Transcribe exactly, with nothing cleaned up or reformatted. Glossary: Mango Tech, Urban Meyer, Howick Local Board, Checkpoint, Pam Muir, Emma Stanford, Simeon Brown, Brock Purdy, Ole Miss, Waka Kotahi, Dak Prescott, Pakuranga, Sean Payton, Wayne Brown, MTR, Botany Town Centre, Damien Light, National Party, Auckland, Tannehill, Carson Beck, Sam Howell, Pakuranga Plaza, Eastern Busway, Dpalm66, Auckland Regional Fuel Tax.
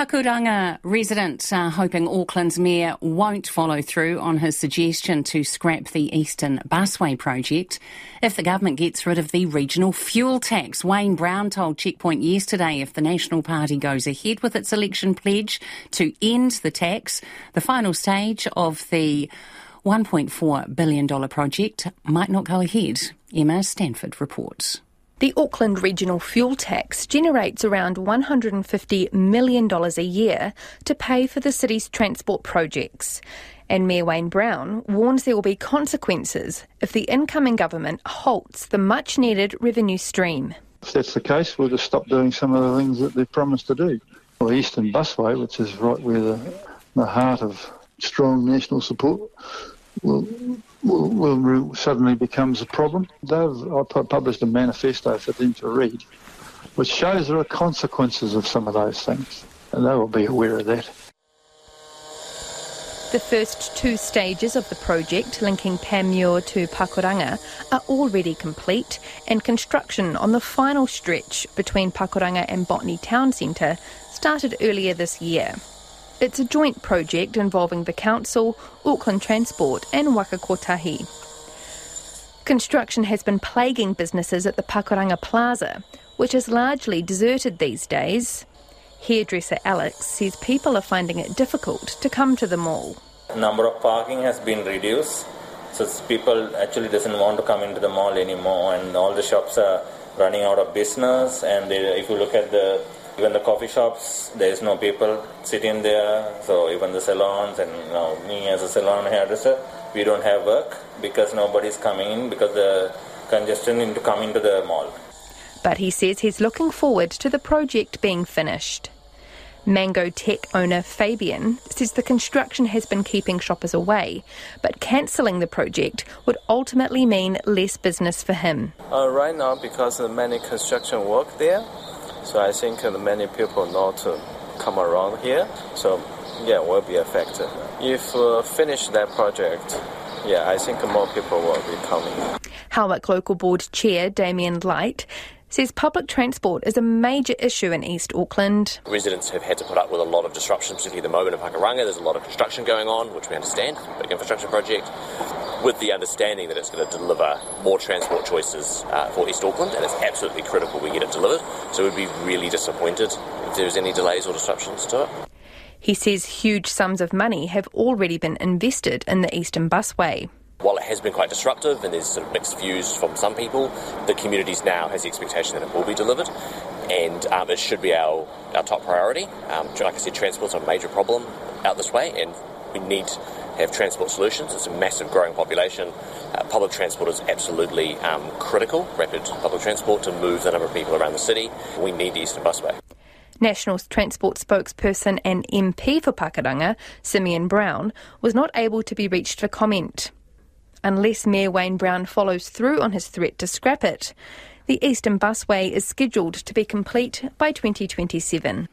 Pakuranga residents are hoping Auckland's mayor won't follow through on his suggestion to scrap the Eastern Busway project if the government gets rid of the regional fuel tax. Wayne Brown told Checkpoint yesterday if the National Party goes ahead with its election pledge to end the tax, the final stage of the one point four billion dollars project might not go ahead. Emma Stanford reports. The Auckland Regional Fuel Tax generates around one hundred fifty million dollars a year to pay for the city's transport projects. And Mayor Wayne Brown warns there will be consequences if the incoming government halts the much-needed revenue stream. If that's the case, we'll just stop doing some of the things that they've promised to do. Well, the Eastern Busway, which is right where the, the heart of strong national support will Will, will suddenly becomes a problem. They've I published a manifesto for them to read, which shows there are consequences of some of those things, and they will be aware of that. The first two stages of the project, linking Pam Muir to Pakuranga, are already complete, and construction on the final stretch between Pakuranga and Botany Town Centre started earlier this year. It's a joint project involving the Council, Auckland Transport and Waka Kotahi. Construction has been plaguing businesses at the Pakuranga Plaza, which is largely deserted these days. Hairdresser Alex says people are finding it difficult to come to the mall. The number of parking has been reduced, so people actually doesn't want to come into the mall anymore, and all the shops are running out of business, and they, if you look at the Even the coffee shops, there's no people sitting there, so even the salons, and you know, me as a salon hairdresser, we don't have work because nobody's coming in because the congestion into coming to the mall. But he says he's looking forward to the project being finished. Mango Tech owner Fabian says the construction has been keeping shoppers away, but cancelling the project would ultimately mean less business for him. Uh, right now, because of many construction work there, so I think uh, many people not uh, come around here. So, yeah, will be affected. If uh, finish that project, yeah, I think more people will be coming. Howick Local Board Chair Damien Light says public transport is a major issue in East Auckland. Residents have had to put up with a lot of disruption, particularly at the moment in Pakuranga. There's a lot of construction going on, which we understand, big infrastructure project, with the understanding that it's going to deliver more transport choices uh, for East Auckland, and it's absolutely critical we get it delivered, so we'd be really disappointed if there's any delays or disruptions to it. He says huge sums of money have already been invested in the Eastern Busway. While it has been quite disruptive and there's sort of mixed views from some people, the communities now has the expectation that it will be delivered, and um, it should be our, our top priority. Um, like I said, transport's a major problem out this way, and we need have transport solutions. It's a massive growing population. Uh, public transport is absolutely um, critical, rapid public transport to move the number of people around the city. We need the Eastern Busway. National Transport spokesperson and M P for Pakuranga, Simeon Brown, was not able to be reached for comment. Unless Mayor Wayne Brown follows through on his threat to scrap it, the Eastern Busway is scheduled to be complete by twenty twenty-seven.